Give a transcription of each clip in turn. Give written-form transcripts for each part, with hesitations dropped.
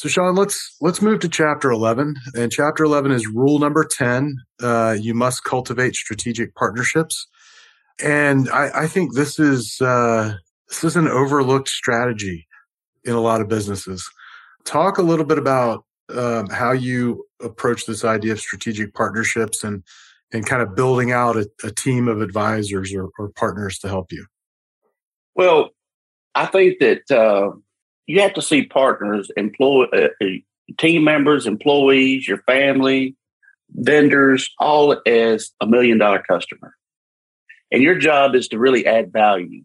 So Sean, let's move to chapter 11, and chapter 11 is rule number 10. You must cultivate strategic partnerships. And I think this is an overlooked strategy in a lot of businesses. Talk a little bit about how you approach this idea of strategic partnerships and kind of building out a team of advisors or partners to help you. Well, I think that you have to see partners, team members, employees, your family, vendors, all as $1 million customer. And your job is to really add value.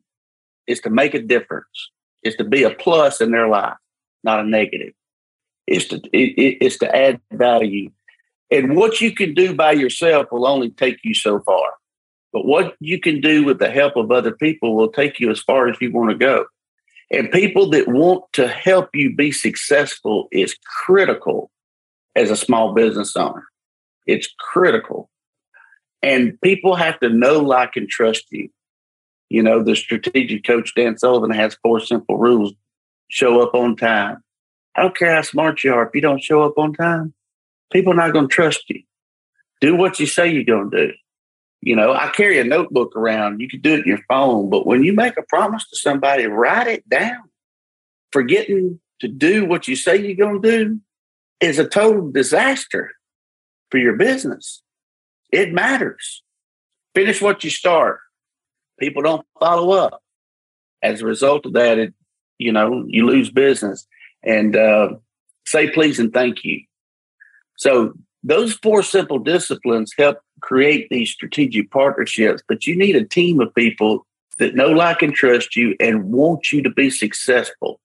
It's to make a difference. It's to be a plus in their life, not a negative. It's to add value. And what you can do by yourself will only take you so far. But what you can do with the help of other people will take you as far as you want to go. And people that want to help you be successful is critical as a small business owner. It's critical. And people have to know, like, and trust you. You know, the strategic coach, Dan Sullivan, has 4 simple rules. Show up on time. I don't care how smart you are. If you don't show up on time, people are not going to trust you. Do what you say you're going to do. You know, I carry a notebook around. You can do it in your phone. But when you make a promise to somebody, write it down. Forgetting to do what you say you're going to do is a total disaster for your business. It matters. Finish what you start. People don't follow up. As a result of that, you lose business. And say please and thank you. So those 4 simple disciplines help create these strategic partnerships, but you need a team of people that know, like, and trust you and want you to be successful.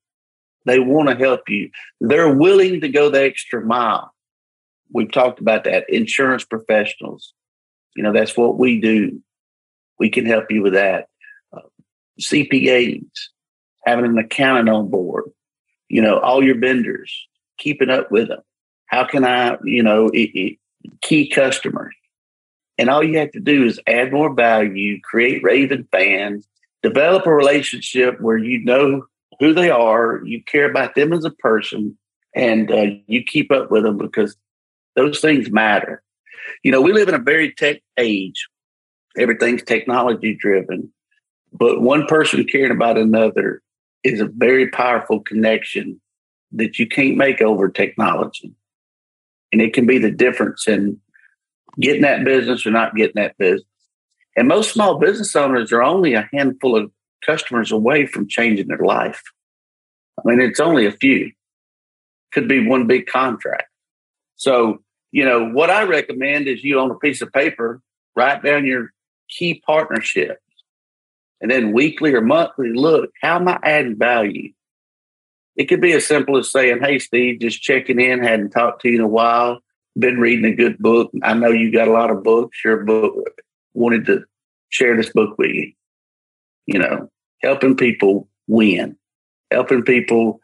They want to help you. They're willing to go the extra mile. We've talked about that. Insurance professionals, that's what we do. We can help you with that. CPAs, having an accountant on board, all your vendors, keeping up with them. How can I, key customers? And all you have to do is add more value, create raving fans, develop a relationship where you know who they are, you care about them as a person, and you keep up with them because those things matter. We live in a very tech age. Everything's technology driven, but one person caring about another is a very powerful connection that you can't make over technology. And it can be the difference in getting that business or not getting that business. And most small business owners are only a handful of customers away from changing their life. I mean, it's only a few. Could be one big contract. So, what I recommend is you, on a piece of paper, write down your key partnerships. And then weekly or monthly, look, how am I adding value? It could be as simple as saying, hey, Steve, just checking in, hadn't talked to you in a while, been reading a good book. I know you got a lot of books. Your book, wanted to share this book with you. Helping people win, helping people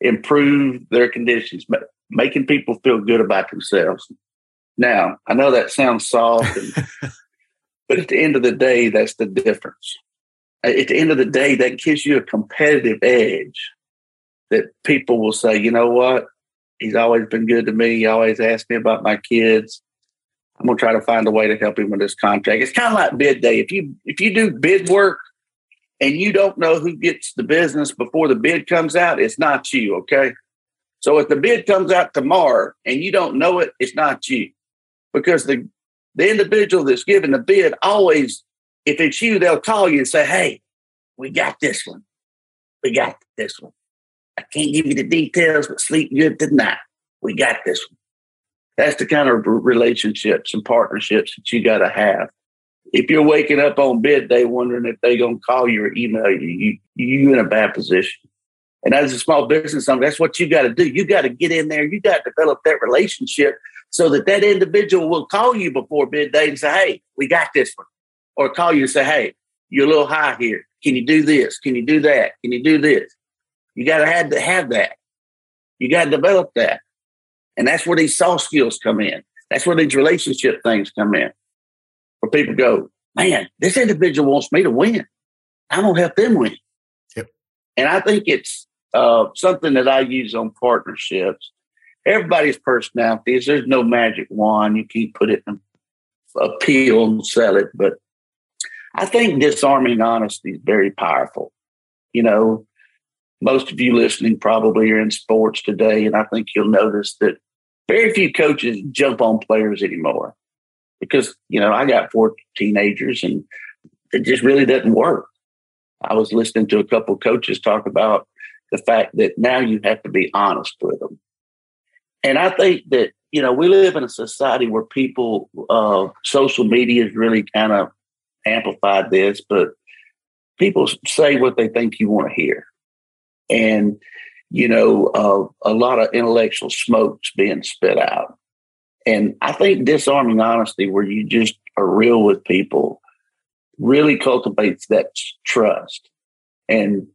improve their conditions, making people feel good about themselves. Now, I know that sounds soft, but at the end of the day, that's the difference. At the end of the day, that gives you a competitive edge that people will say, you know what? He's always been good to me. He always asked me about my kids. I'm going to try to find a way to help him with this contract. It's kind of like bid day. If you do bid work and you don't know who gets the business before the bid comes out, it's not you, okay? So if the bid comes out tomorrow and you don't know it, it's not you. Because the individual that's given the bid always, if it's you, they'll call you and say, hey, we got this one. We got this one. I can't give you the details, but sleep good tonight. We got this one. That's the kind of relationships and partnerships that you got to have. If you're waking up on bid day wondering if they're going to call you or email you, you're in a bad position. And as a small business owner, that's what you got to do. You got to get in there. You got to develop that relationship so that that individual will call you before bid day and say, hey, we got this one. Or call you and say, hey, you're a little high here. Can you do this? Can you do that? Can you do this? You got to have that. You got to develop that. And that's where these soft skills come in. That's where these relationship things come in. Where people go, man, this individual wants me to win. I'm going to help them win. Yep. And I think it's something that I use on partnerships. Everybody's personalities, there's no magic wand. You can't put it in a pill and sell it. But I think disarming honesty is very powerful. You know, most of you listening probably are in sports today, and I think you'll notice that very few coaches jump on players anymore because, you know, I got 4 teenagers and it just really doesn't work. I was listening to a couple of coaches talk about the fact that now you have to be honest with them. And I think that, you know, we live in a society where people, social media has really kind of amplified this, but people say what they think you want to hear. And, you know, a lot of intellectual smoke's being spit out. And I think disarming honesty, where you just are real with people, really cultivates that trust. And,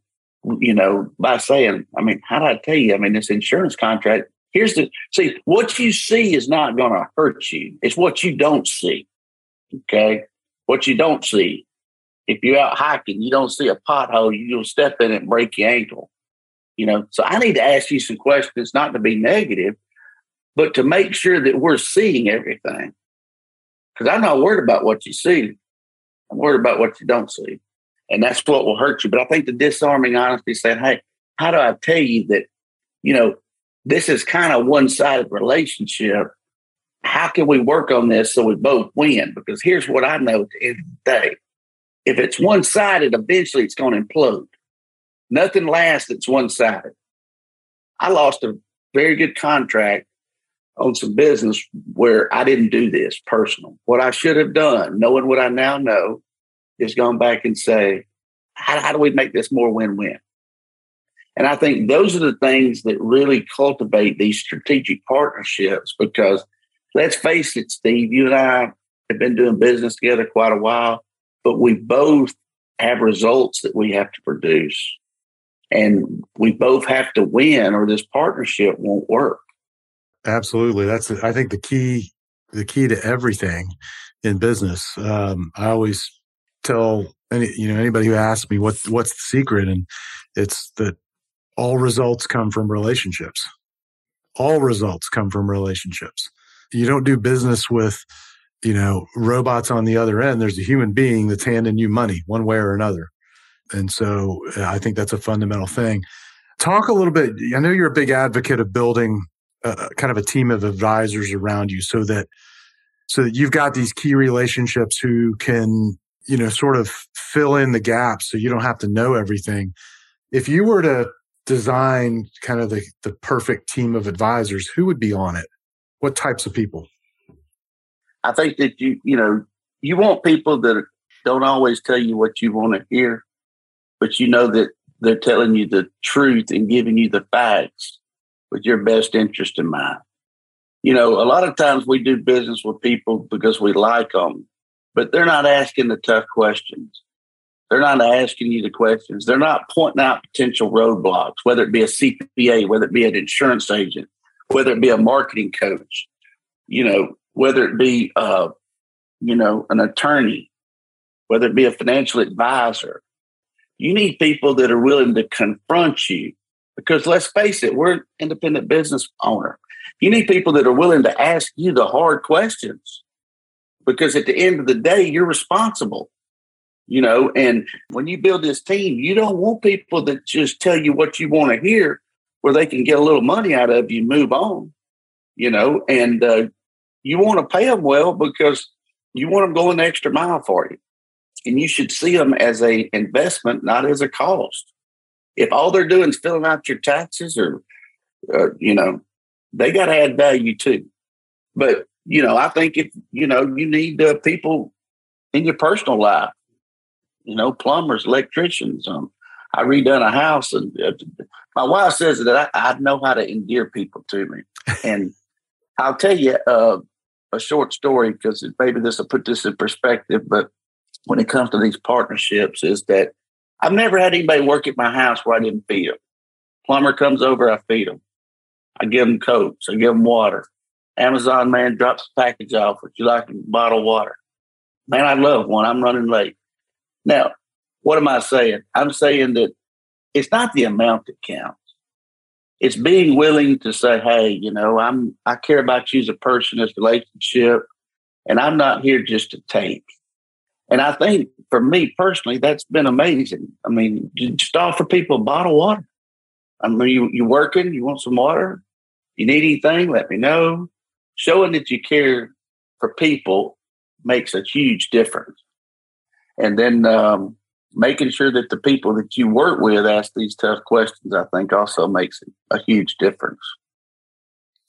you know, by saying, I mean, how do I tell you? I mean, this insurance contract, see, what you see is not going to hurt you. It's what you don't see. Okay. What you don't see. If you're out hiking, you don't see a pothole, you'll step in it and break your ankle. You know, so I need to ask you some questions, not to be negative, but to make sure that we're seeing everything. Because I'm not worried about what you see. I'm worried about what you don't see. And that's what will hurt you. But I think the disarming honesty saying, hey, how do I tell you that, you know, this is kind of one-sided relationship. How can we work on this so we both win? Because here's what I know today. If it's one-sided, eventually it's going to implode. Nothing lasts that's one-sided. I lost a very good contract on some business where I didn't do this personal. What I should have done, knowing what I now know, is gone back and say, how do we make this more win-win? And I think those are the things that really cultivate these strategic partnerships, because let's face it, Steve, you and I have been doing business together quite a while, but we both have results that we have to produce, and we both have to win or this partnership won't work. Absolutely. That's, I think, the key to everything in business. I always tell anybody who asks me what's the secret, and it's that all results come from relationships. All results come from relationships. You don't do business with, you know, robots on the other end. There's a human being that's handing you money one way or another. And so I think that's a fundamental thing. Talk a little bit. I know you're a big advocate of building kind of a team of advisors around you so that you've got these key relationships who can, you know, sort of fill in the gaps so you don't have to know everything. If you were to design kind of the perfect team of advisors, who would be on it? What types of people? I think that you want people that don't always tell you what you want to hear, but you know that they're telling you the truth and giving you the facts with your best interest in mind. You know, a lot of times we do business with people because we like them, but they're not asking the tough questions. They're not asking you the questions. They're not pointing out potential roadblocks, whether it be a CPA, whether it be an insurance agent, whether it be a marketing coach, you know, whether it be, an attorney, whether it be a financial advisor. You need people that are willing to confront you because, let's face it, we're an independent business owner. You need people that are willing to ask you the hard questions because at the end of the day, you're responsible. You know, and when you build this team, you don't want people that just tell you what you want to hear where they can get a little money out of you, move on, you know, and you want to pay them well because you want them going the extra mile for you. And you should see them as an investment, not as a cost. If all they're doing is filling out your taxes or they got to add value too. But, you know, I think if, you know, you need people in your personal life. You know, plumbers, electricians. I redone a house, and my wife says that I know how to endear people to me. And I'll tell you a short story because maybe this will put this in perspective. But when it comes to these partnerships, is that I've never had anybody work at my house where I didn't feed them. Plumber comes over, I feed them. I give them Cokes. I give them water. Amazon man drops a package off. Would you like a bottle of water? Man, I love one. I'm running late. Now, what am I saying? I'm saying that it's not the amount that counts. it's being willing to say, hey, you know, I care about you as a person, as a relationship, and I'm not here just to take. And I think for me personally, that's been amazing. I mean, just offer people a bottle of water. I mean, you're working, you want some water, you need anything, let me know. Showing that you care for people makes a huge difference. And then making sure that the people that you work with ask these tough questions, I think also makes a huge difference.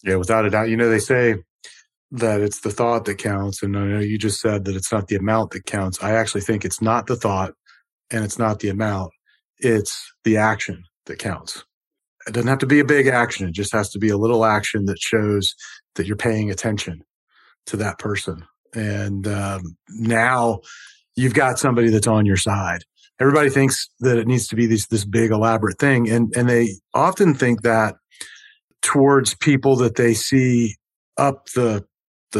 Yeah, without a doubt. You know, they say that it's the thought that counts. And I know you just said that it's not the amount that counts. I actually think it's not the thought and it's not the amount. It's the action that counts. It doesn't have to be a big action. It just has to be a little action that shows that you're paying attention to that person. And now you've got somebody that's on your side. Everybody thinks that it needs to be this big elaborate thing. And they often think that towards people that they see up the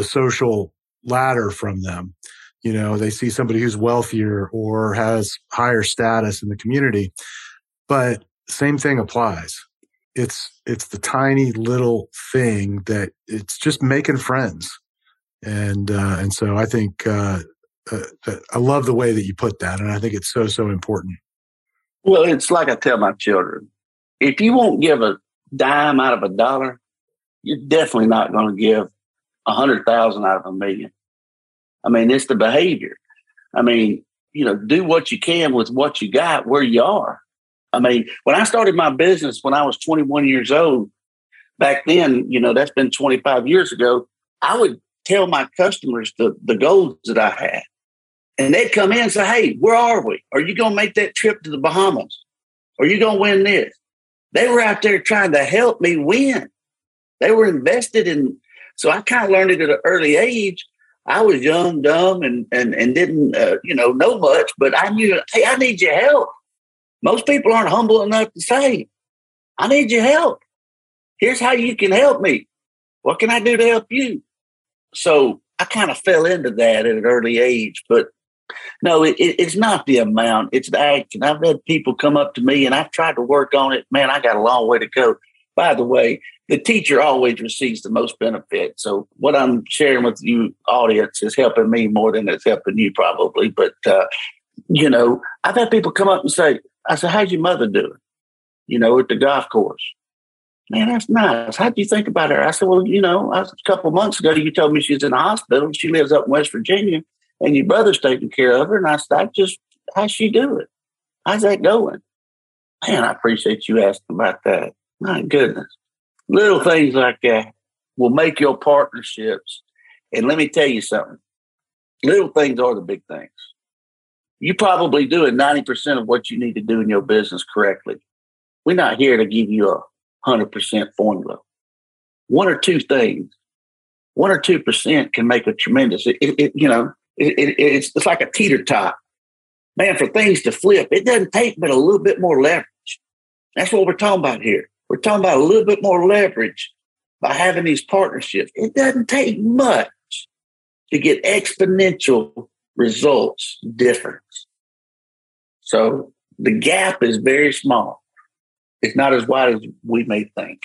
social ladder from them. You know, they see somebody who's wealthier or has higher status in the community. But same thing applies. It's the tiny little thing that it's just making friends. And so I think I love the way that you put that. And I think it's so, so important. Well, it's like I tell my children, if you won't give a dime out of a dollar, you're definitely not going to give 100,000 out of a million. I mean, it's the behavior. I mean, you know, do what you can with what you got where you are. I mean, when I started my business when I was 21 years old, back then, you know, that's been 25 years ago, I would tell my customers the goals that I had. And they'd come in and say, hey, where are we? Are you going to make that trip to the Bahamas? Are you going to win this? They were out there trying to help me win. They were invested in. So I kind of learned it at an early age. I was young, dumb, and didn't, know much. But I knew, hey, I need your help. Most people aren't humble enough to say, I need your help. Here's how you can help me. What can I do to help you? So I kind of fell into that at an early age. But no, it's not the amount. It's the action. I've had people come up to me and I've tried to work on it. Man, I got a long way to go. By the way, the teacher always receives the most benefit. So what I'm sharing with you audience is helping me more than it's helping you probably. But, I've had people come up and say, I said, how's your mother doing? You know, at the golf course. Man, that's nice. How'd you think about her? I said, well, a couple months ago, you told me she's in the hospital. She lives up in West Virginia and your brother's taking care of her. And I said, how's she doing? How's that going? Man, I appreciate you asking about that. My goodness. Little things like that will make your partnerships. And let me tell you something. Little things are the big things. You're probably doing 90% of what you need to do in your business correctly. We're not here to give you 100% formula. One or two things, 1 or 2% can make a tremendous. It's like a teeter top, man. For things to flip, it doesn't take but a little bit more leverage. That's what we're talking about here. We're talking about a little bit more leverage by having these partnerships. It doesn't take much to get exponential results difference. So the gap is very small. It's not as wide as we may think.